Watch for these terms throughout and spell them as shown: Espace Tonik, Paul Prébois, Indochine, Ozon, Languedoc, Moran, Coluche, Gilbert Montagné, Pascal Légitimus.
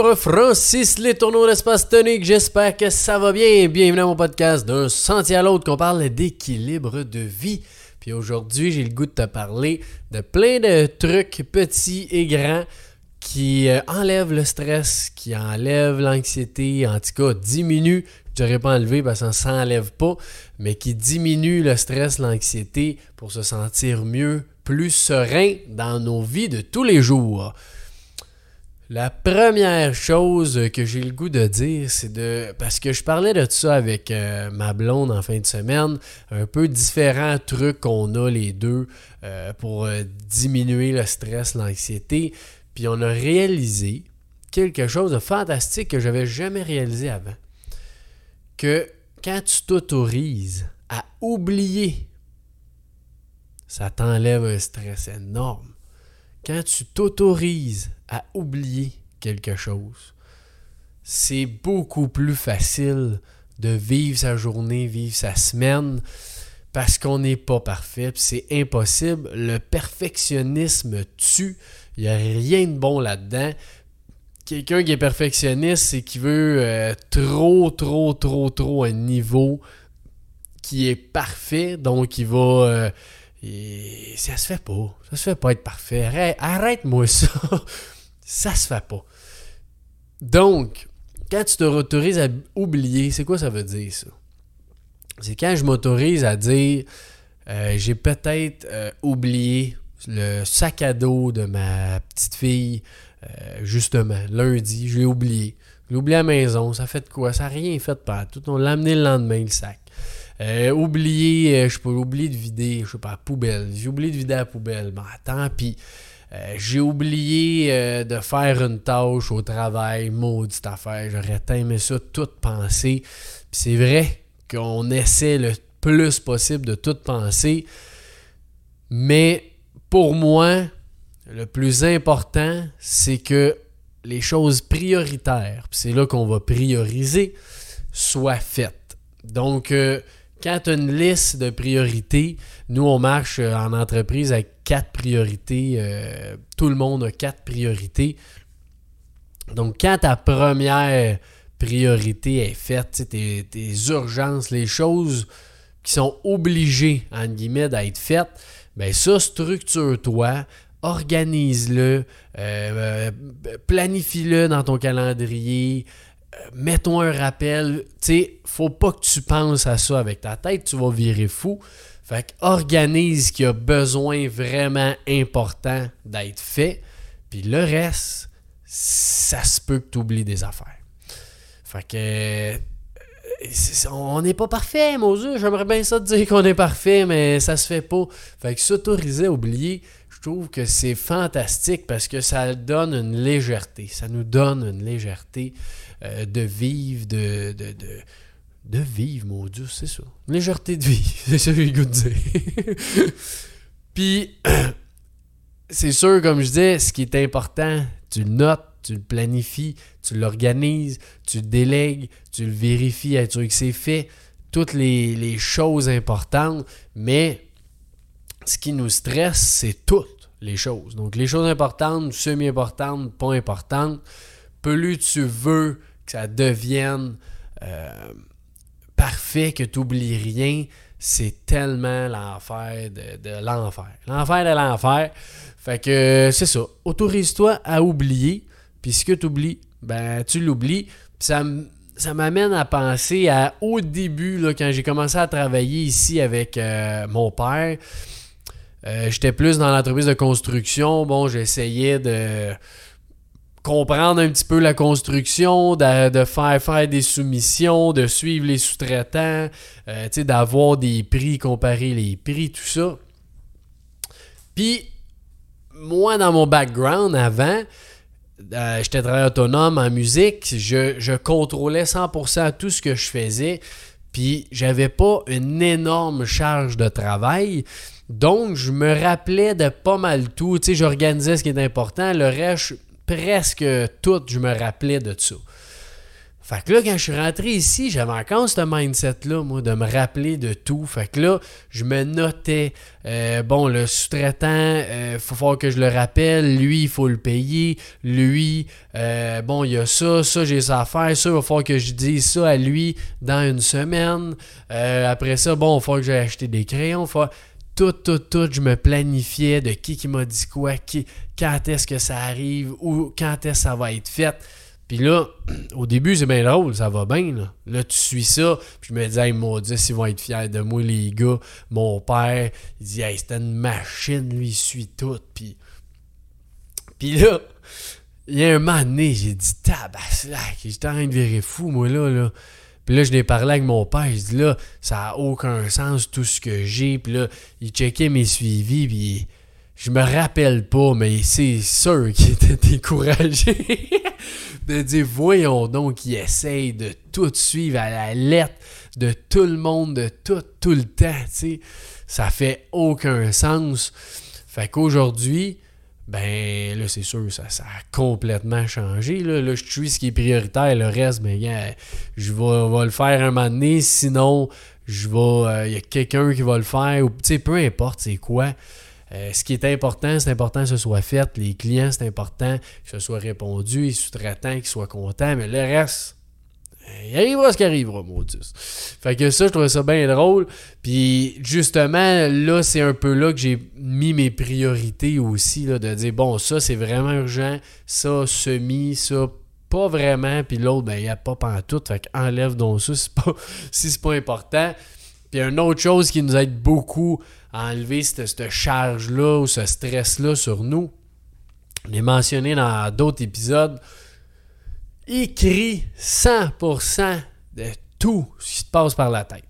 Bonjour, Francis Létourneau d'Espace Tonik, j'espère que ça va bien. Bienvenue à mon podcast d'un sentier à l'autre qu'on parle d'équilibre de vie. Puis aujourd'hui, j'ai le goût de te parler de plein de trucs petits et grands qui enlèvent le stress, qui enlèvent l'anxiété, en tout cas diminuent. Je n'aurais pas enlevé parce qu'on ne s'enlève pas, mais qui diminue le stress, l'anxiété pour se sentir mieux, plus serein dans nos vies de tous les jours. La première chose que j'ai le goût de dire, c'est parce que je parlais de ça avec ma blonde en fin de semaine, un peu différents trucs qu'on a les deux pour diminuer le stress, l'anxiété. Puis on a réalisé quelque chose de fantastique que je n'avais jamais réalisé avant. Que quand tu t'autorises à oublier, ça t'enlève un stress énorme. Quand tu t'autorises à oublier quelque chose, c'est beaucoup plus facile de vivre sa journée, vivre sa semaine, parce qu'on n'est pas parfait, puis c'est impossible. Le perfectionnisme tue, il n'y a rien de bon là-dedans. Quelqu'un qui est perfectionniste, c'est qu'il veut trop un niveau qui est parfait, donc il va... Ça se fait pas être parfait. Arrête-moi ça. Ça se fait pas. Donc, quand tu te autorises à oublier, c'est quoi ça veut dire ça? C'est quand je m'autorise à dire j'ai peut-être oublié le sac à dos de ma petite fille, justement, lundi, je l'ai oublié. Je l'ai oublié à la maison, ça fait de quoi? Ça n'a rien fait par tout. On l'a amené le lendemain, le sac. J'ai oublié de vider la poubelle. Bon, tant pis. J'ai oublié de faire une tâche au travail, maudite affaire. J'aurais aimé ça, tout penser. Puis c'est vrai qu'on essaie le plus possible de tout penser. Mais pour moi, le plus important, c'est que les choses prioritaires, puis c'est là qu'on va prioriser, soient faites. Donc, quand tu as une liste de priorités, nous on marche en entreprise avec 4 priorités, tout le monde a 4 priorités. Donc quand ta première priorité est faite, tes urgences, les choses qui sont obligées, entre guillemets, d'être faites, bien ça, structure-toi, organise-le, planifie-le dans ton calendrier. Mets-toi un rappel, tu sais, faut pas que tu penses à ça avec ta tête, tu vas virer fou. Fait qu'organise ce qui a besoin vraiment important d'être fait, puis le reste, ça se peut que tu oublies des affaires. Fait que, on n'est pas parfait, mon Dieu, j'aimerais bien ça te dire qu'on est parfait, mais ça se fait pas. Fait que s'autoriser à oublier, je trouve que c'est fantastique parce que ça donne une légèreté. Ça nous donne une légèreté de vivre, de vivre, mon Dieu, c'est ça. Une légèreté de vivre, c'est ça que j'ai le goût de dire. Puis, c'est sûr, comme je disais, ce qui est important, tu le notes, tu le planifies, tu l'organises, tu le délègues, tu le vérifies, être sûr que c'est fait, toutes les choses importantes, mais... Ce qui nous stresse, c'est toutes les choses. Donc, les choses importantes, semi-importantes, pas importantes, plus tu veux que ça devienne parfait, que tu n'oublies rien, c'est tellement l'enfer de l'enfer. L'enfer de l'enfer. Fait que c'est ça. Autorise-toi à oublier. Puis ce que tu oublies, ben tu l'oublies. Puis ça m'amène à penser au début, là, quand j'ai commencé à travailler ici avec mon père. J'étais plus dans l'entreprise de construction. Bon, j'essayais de comprendre un petit peu la construction, de faire des soumissions, de suivre les sous-traitants, tu sais, d'avoir des prix, comparer les prix, tout ça. Puis, moi, dans mon background avant, j'étais travailleur autonome en musique. Je contrôlais 100% tout ce que je faisais. Puis, j'avais pas une énorme charge de travail. Donc, je me rappelais de pas mal tout. Tu sais, j'organisais ce qui est important. Le reste, presque tout, je me rappelais de ça. Fait que là, quand je suis rentré ici, j'avais encore ce mindset-là, moi, de me rappeler de tout. Fait que là, je me notais, bon, le sous-traitant, faut falloir que je le rappelle. Lui, il faut le payer. Lui, bon, il y a ça, ça, j'ai ça à faire. Ça, il va falloir que je dise ça à lui dans une semaine. Après ça, bon, il va falloir que j'aille acheter des crayons. Tout, je me planifiais de qui m'a dit quoi, quand est-ce que ça arrive, ou quand est-ce que ça va être fait. Puis là, au début, c'est bien drôle, ça va bien. Là, tu suis ça. Puis je me disais, hey, maudit, ils vont être fiers de moi, les gars. Mon père, il dit, hey, c'était une machine, lui, il suit tout. Puis là, il y a un moment donné, j'ai dit, tabaslac, j'étais en train de virer fou, moi, là. Puis là, je l'ai parlé avec mon père, je dis, là, ça n'a aucun sens, tout ce que j'ai. Puis là, il checkait mes suivis, puis je me rappelle pas, mais c'est sûr qu'il était découragé. De dire, voyons donc, il essaye de tout suivre à la lettre, de tout le monde, de tout le temps, tu sais. Ça fait aucun sens. Fait qu'aujourd'hui, ben là, c'est sûr, ça a complètement changé. Là, je suis ce qui est prioritaire, le reste, ben, je vais le faire un moment donné, sinon, il y a quelqu'un qui va le faire, ou tu sais, peu importe c'est quoi. Ce qui est important que ce soit fait. Les clients, c'est important que ce soit répondu. Les sous-traitants, qu'ils soient contents. Mais le reste, il arrivera ce qui arrivera, maudit. Fait que ça, je trouvais ça bien drôle. Puis justement, là, c'est un peu là que j'ai mis mes priorités aussi, là, de dire, bon, ça, c'est vraiment urgent. Ça, semi, ça, pas vraiment. Puis l'autre, ben, il n'y a pas pantoute. Fait qu'enlève donc ça si c'est pas important. Puis une autre chose qui nous aide beaucoup à enlever cette charge-là ou ce stress-là sur nous, je l'ai mentionné dans d'autres épisodes, écris 100% de tout ce qui te passe par la tête.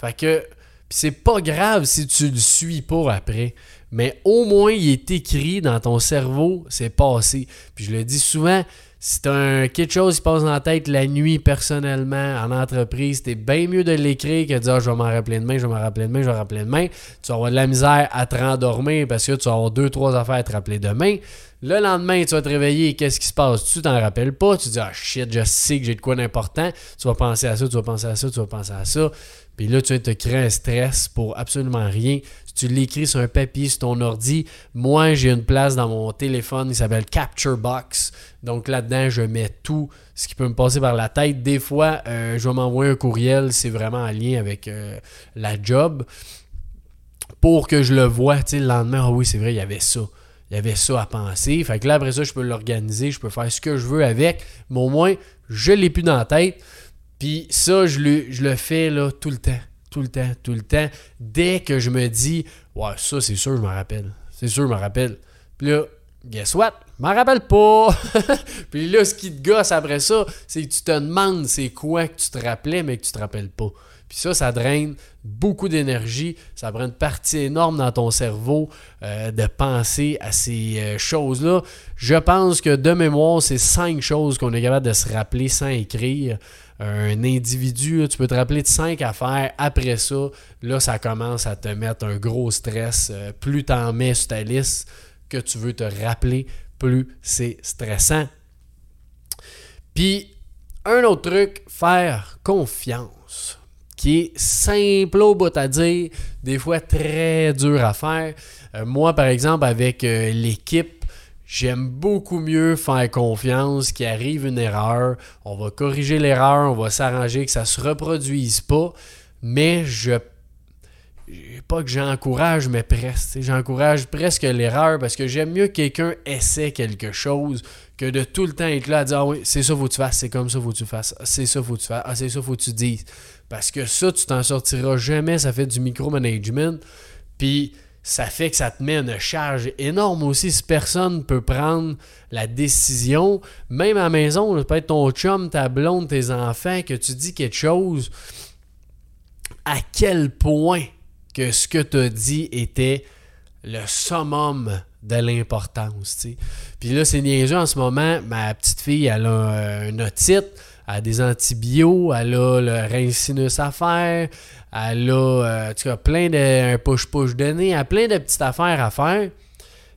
Fait que c'est pas grave si tu le suis pas après, mais au moins il est écrit dans ton cerveau, c'est passé. Puis je le dis souvent, si t'as quelque chose qui passe dans la tête la nuit, personnellement, en entreprise, t'es bien mieux de l'écrire que de dire « je vais m'en rappeler demain, je vais m'en rappeler demain ». Tu vas avoir de la misère à te rendormir parce que tu vas avoir 2-3 affaires à te rappeler demain. Le lendemain, tu vas te réveiller, qu'est-ce qui se passe? Tu t'en rappelles pas, tu te dis « ah shit, je sais que j'ai de quoi d'important ». Tu vas penser à ça, tu vas penser à ça, tu vas penser à ça. Puis là, tu vas te créer un stress pour absolument rien. Si tu l'écris sur un papier, sur ton ordi, moi, j'ai une place dans mon téléphone, il s'appelle « Capture Box ». Donc là-dedans, je mets tout ce qui peut me passer par la tête. Des fois, je vais m'envoyer un courriel, c'est vraiment en lien avec la job, pour que je le voie, tu sais, le lendemain, ah oui, c'est vrai, il y avait ça à penser. Fait que là, après ça, je peux l'organiser, je peux faire ce que je veux avec, mais au moins, je l'ai plus dans la tête. Puis ça, je le fais là tout le temps. Dès que je me dis, ouais, ça, c'est sûr, je m'en rappelle. Puis là, guess what? Je m'en rappelle pas! Puis là, ce qui te gosse après ça, c'est que tu te demandes c'est quoi que tu te rappelais, mais que tu te rappelles pas. Puis ça draine beaucoup d'énergie. Ça prend une partie énorme dans ton cerveau de penser à ces choses-là. Je pense que de mémoire, c'est 5 choses qu'on est capable de se rappeler sans écrire. Un individu, là, tu peux te rappeler de 5 affaires. Après ça, là, ça commence à te mettre un gros stress. Plus tu en mets sur ta liste que tu veux te rappeler, plus c'est stressant. Puis, un autre truc, faire confiance, qui est simple au bout à dire, des fois très dur à faire. Moi, par exemple, avec l'équipe, j'aime beaucoup mieux faire confiance qu'il arrive une erreur. On va corriger l'erreur, on va s'arranger que ça ne se reproduise pas, mais pas que j'encourage, mais presque. J'encourage presque l'erreur parce que j'aime mieux que quelqu'un essaie quelque chose que de tout le temps être là à dire « ah oui, c'est ça, faut que tu fasses, c'est comme ça, faut que tu fasses, c'est ça, faut que tu fasses, ah, c'est ça, faut que tu dises. » Parce que ça, tu t'en sortiras jamais, ça fait du micromanagement, puis ça fait que ça te met une charge énorme aussi. Si personne peut prendre la décision, même à la maison, ça peut être ton chum, ta blonde, tes enfants, que tu dis quelque chose, à quel point que ce que tu as dit était le summum de l'importance, tu sais. Puis là, c'est niaiseux en ce moment. Ma petite fille, elle a un otite, elle a des antibiotiques, elle a le rincinus à faire, elle a un push-push de nez, elle a plein de petites affaires à faire.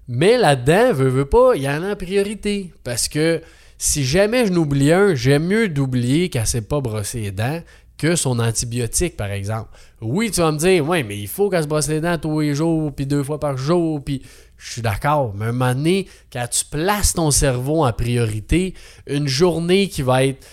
Mais là-dedans, veut pas, il y en a en priorité. Parce que Si jamais je n'oublie un, j'aime mieux d'oublier qu'elle ne s'est pas brossée les dents que son antibiotique, par exemple. Oui, tu vas me dire, ouais, mais il faut qu'elle se brosse les dents tous les jours, puis 2 fois par jour, puis je suis d'accord. Mais à un moment donné, quand tu places ton cerveau en priorité, une journée qui va être,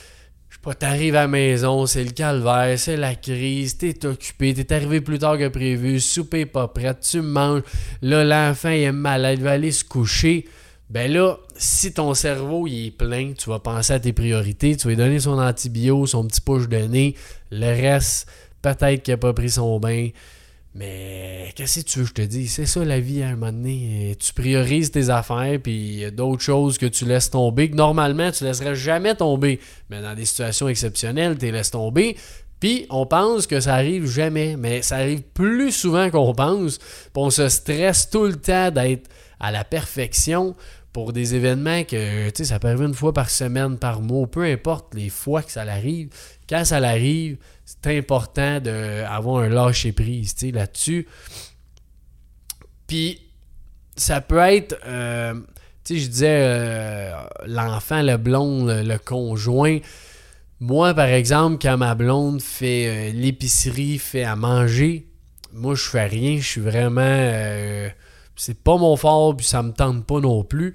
je sais pas, t'arrives à la maison, c'est le calvaire, c'est la crise, t'es occupé, t'es arrivé plus tard que prévu, souper pas prêt, tu manges, là, l'enfant il est malade, il va aller se coucher. Ben là, si ton cerveau il est plein, tu vas penser à tes priorités, tu vas lui donner son antibio, son petit push de nez, le reste, peut-être qu'il n'a pas pris son bain. Mais qu'est-ce que tu veux que je te dise? C'est ça la vie à un moment donné. Tu priorises tes affaires, puis il y a d'autres choses que tu laisses tomber, que normalement tu ne laisserais jamais tomber. Mais dans des situations exceptionnelles, tu les laisses tomber. Puis, on pense que ça arrive jamais, mais ça arrive plus souvent qu'on pense. Puis, on se stresse tout le temps d'être à la perfection pour des événements que, tu sais, ça peut arriver une fois par semaine, par mois, peu importe les fois que ça l'arrive. Quand ça l'arrive, c'est important d'avoir un lâcher-prise, tu sais, là-dessus. Puis, ça peut être, tu sais, je disais, l'enfant, le blond, le conjoint. Moi, par exemple, quand ma blonde fait l'épicerie, fait à manger, moi, je fais rien. Je suis vraiment... c'est pas mon fort, puis ça me tente pas non plus.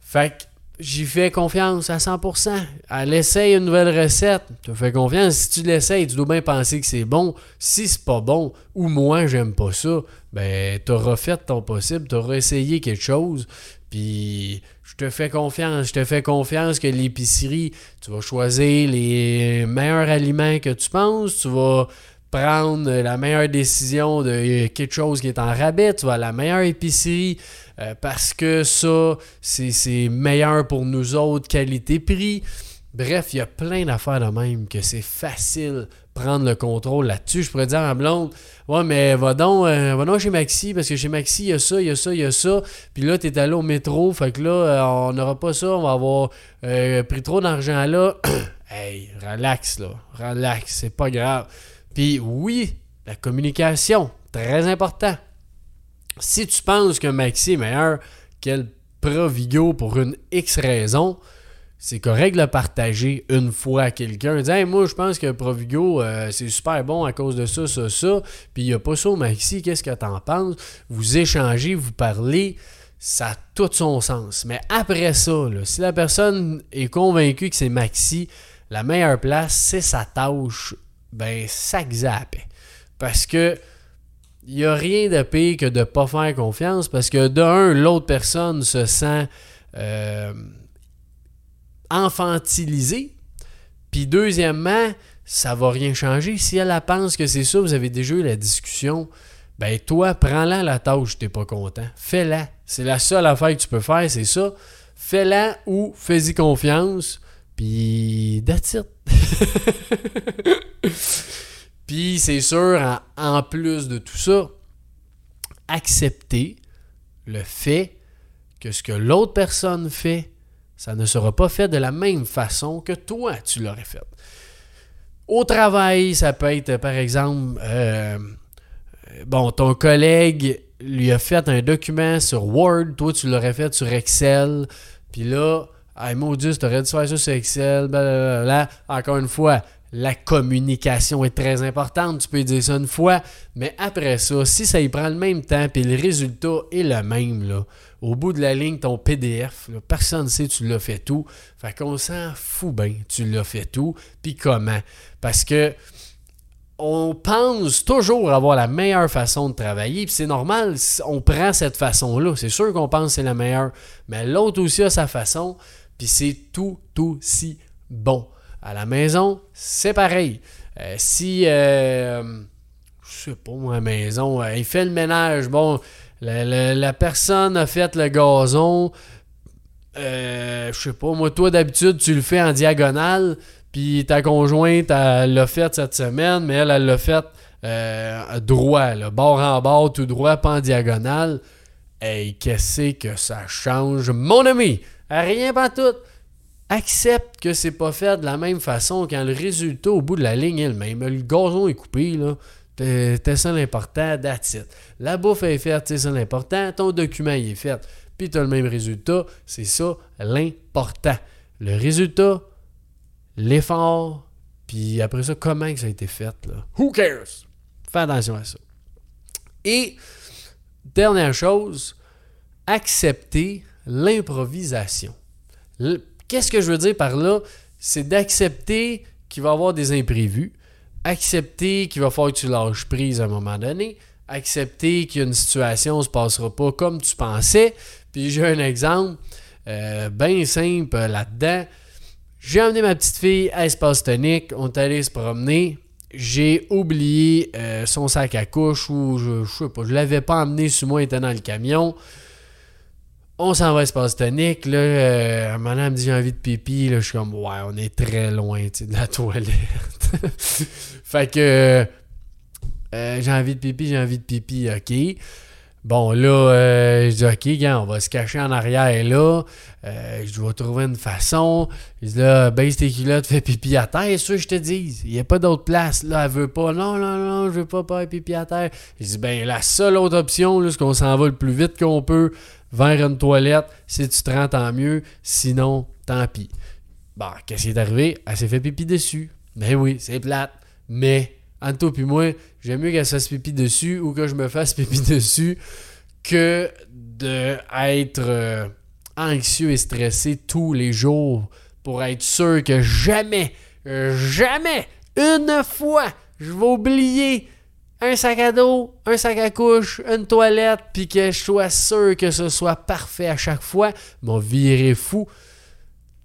Fait que j'y fais confiance à 100%. Elle essaye une nouvelle recette. Tu fais confiance. Si tu l'essayes, tu dois bien penser que c'est bon. Si c'est pas bon, ou moi, j'aime pas ça, ben, t'auras fait ton possible, t'auras essayé quelque chose. Puis, je te fais confiance que l'épicerie, tu vas choisir les meilleurs aliments que tu penses, tu vas prendre la meilleure décision de quelque chose qui est en rabais, tu vas à la meilleure épicerie parce que ça, c'est meilleur pour nous autres, qualité-prix. Bref, il y a plein d'affaires de même que c'est facile prendre le contrôle là-dessus. Je pourrais dire à ma blonde, « Ouais, mais va donc chez Maxi, parce que chez Maxi, il y a ça, il y a ça, il y a ça. Puis là, t'es allé au métro, fait que là, on n'aura pas ça, on va avoir pris trop d'argent là. » Hey, relax là, relax, c'est pas grave. Puis oui, la communication, très important. Si tu penses que Maxi est meilleur qu'elle Provigo pour une X raison, c'est correct de le partager une fois à quelqu'un. Dis, hey, moi, je pense que Provigo, c'est super bon à cause de ça, ça, ça. Puis il n'y a pas ça au Maxi. Qu'est-ce que t'en penses? Vous échangez, vous parlez. Ça a tout son sens. Mais après ça, là, si la personne est convaincue que c'est Maxi, la meilleure place, c'est sa tâche. Ben, ça zappe. Parce que il n'y a rien de pire que de ne pas faire confiance. Parce que d'un, l'autre personne se sent... infantilisé. Puis deuxièmement, ça va rien changer. Si elle pense que c'est ça, vous avez déjà eu la discussion, ben toi, prends-la la tâche, t'es pas content. Fais-la. C'est la seule affaire que tu peux faire, c'est ça. Fais-la ou fais-y confiance, puis that's it. Puis c'est sûr, en plus de tout ça, accepter le fait que ce que l'autre personne fait, ça ne sera pas fait de la même façon que toi, tu l'aurais fait. Au travail, ça peut être, par exemple, ton collègue lui a fait un document sur Word, toi, tu l'aurais fait sur Excel, puis là, hey, mon Dieu, tu aurais dû faire ça sur Excel, blablabla. Encore une fois, la communication est très importante, tu peux dire ça une fois, mais après ça, si ça y prend le même temps, puis le résultat est le même, là, au bout de la ligne, ton PDF, là, personne ne sait tu l'as fait tout. Fait qu'on s'en fout bien, tu l'as fait tout. Puis comment? Parce que on pense toujours avoir la meilleure façon de travailler. Puis c'est normal, on prend cette façon-là. C'est sûr qu'on pense que c'est la meilleure. Mais l'autre aussi a sa façon. Puis c'est tout aussi bon. À la maison, c'est pareil. Je sais pas, moi, à la maison, il fait le ménage, bon... La personne a fait le gazon, je sais pas, moi, toi d'habitude, tu le fais en diagonale, puis ta conjointe, elle l'a fait cette semaine, mais elle l'a fait droit, là, bord en bord, tout droit, pas en diagonale. Hey, qu'est-ce que ça change, mon ami? Rien pas tout. Accepte que c'est pas fait de la même façon quand le résultat au bout de la ligne est le même. Le gazon est coupé, là. T'es ça l'important, that's it. La bouffe est faite, t'es ça l'important. Ton document, il est fait. Puis t'as le même résultat. C'est ça l'important. le résultat, l'effort, puis après ça, comment que ça a été fait, là. Who cares? Fais attention à ça. Et, dernière chose, accepter l'improvisation. Qu'est-ce que je veux dire par là? C'est d'accepter qu'il va y avoir des imprévus, accepter qu'il va falloir que tu lâches prise à un moment donné, accepter qu'une situation ne se passera pas comme tu pensais. Puis j'ai un exemple bien simple là-dedans. J'ai emmené ma petite fille à Espace Tonik, on est allé se promener. J'ai oublié son sac à couche ou je sais pas, je l'avais pas emmené sur moi, il était dans le camion. On s'en va à Espace Tonik, là, un moment elle me dit j'ai envie de pipi, là, je suis comme ouais, on est très loin de la toilette. Fait que j'ai envie de pipi, ok. Bon là, je dis ok, gars, on va se cacher en arrière là. Je vais trouver une façon. Je dis là, baisse tes culottes, fais pipi à terre, c'est ça que je te dis. Il n'y a pas d'autre place. Là, elle veut pas. Non, je veux pas faire pipi à terre. Je dis ben la seule autre option, là, c'est qu'on s'en va le plus vite qu'on peut vers une toilette. Si tu te rends, tant mieux. Sinon, tant pis. Bon, qu'est-ce qui est arrivé? Elle s'est fait pipi dessus. Ben oui, c'est plate. Mais entre toi puis moi, j'aime mieux qu'elle se fasse pipi dessus ou que je me fasse pipi dessus que d'être anxieux et stressé tous les jours pour être sûr que jamais, une fois, je vais oublier un sac à dos, un sac à couche, une toilette, puis que je sois sûr que ce soit parfait à chaque fois. M'en virer fou.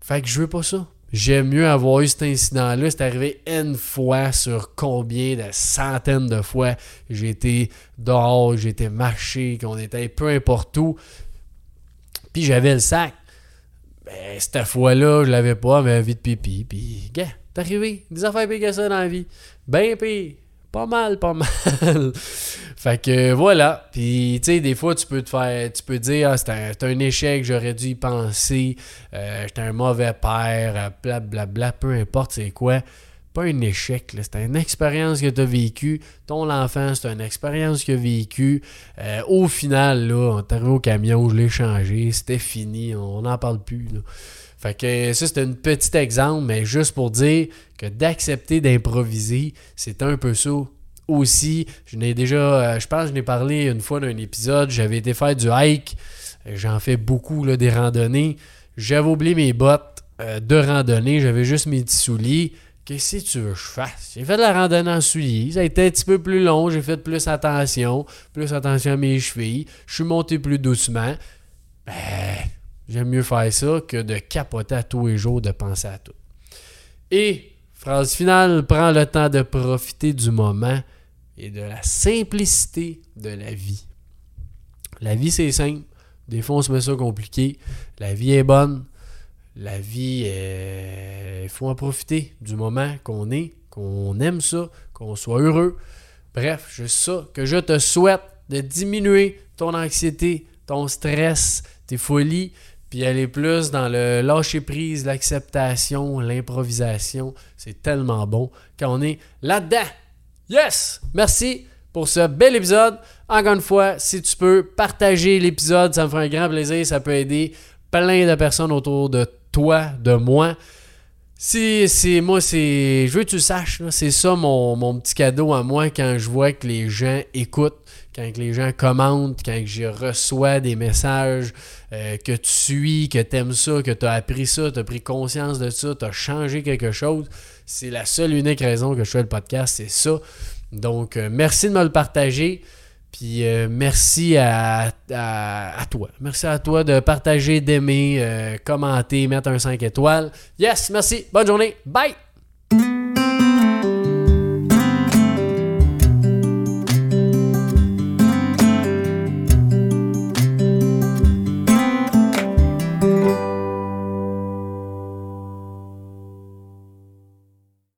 Fait que je veux pas ça. J'aime mieux avoir eu cet incident-là. C'est arrivé une fois sur combien de centaines de fois j'ai été dehors, j'ai été marché, qu'on était peu importe où. Puis j'avais le sac. Ben, cette fois-là, je l'avais pas, mais envie de pipi. Puis, gars, c'est arrivé. Des affaires pires que ça dans la vie. Ben pire. Pas mal. Fait que voilà. Puis, tu sais, des fois, tu peux dire, ah, c'est un échec, j'aurais dû y penser, j'étais un mauvais père, blablabla, peu importe c'est quoi. Pas un échec, là. C'est une expérience que tu as vécue. Ton enfant, c'est une expérience qu'il a vécue. Au final, là, on est arrivé au camion, je l'ai changé, c'était fini, on n'en parle plus, là. Fait que ça, c'était un petit exemple, mais juste pour dire que d'accepter d'improviser, c'est un peu ça aussi. Je pense que je n'ai parlé une fois d'un épisode, j'avais été faire du hike, j'en fais beaucoup, là, des randonnées. J'avais oublié mes bottes de randonnée, j'avais juste mes petits souliers. Qu'est-ce que tu veux que je fasse? J'ai fait de la randonnée en souliers, ça a été un petit peu plus long, j'ai fait plus attention à mes chevilles, je suis monté plus doucement. J'aime mieux faire ça que de capoter à tous les jours, de penser à tout. Et, phrase finale, prends le temps de profiter du moment et de la simplicité de la vie. La vie, c'est simple. Des fois, on se met ça compliqué. La vie est bonne. La vie, il faut en profiter du moment qu'on est, qu'on aime ça, qu'on soit heureux. Bref, c'est ça que je te souhaite, de diminuer ton anxiété, ton stress, tes folies, puis aller plus dans le lâcher-prise, l'acceptation, l'improvisation. C'est tellement bon quand on est là-dedans. Yes! Merci pour ce bel épisode. Encore une fois, si tu peux partager l'épisode, ça me ferait un grand plaisir. Ça peut aider plein de personnes autour de toi, de moi. Je veux que tu le saches, là, c'est ça mon petit cadeau à moi quand je vois que les gens écoutent, quand les gens commentent, quand je reçois des messages que tu suis, que tu aimes ça, que tu as appris ça, tu as pris conscience de ça, tu as changé quelque chose. C'est la seule unique raison que je fais le podcast, c'est ça. Donc, merci de me le partager. Puis merci à toi. Merci à toi de partager, d'aimer, commenter, mettre un 5 étoiles. Yes, merci. Bonne journée. Bye!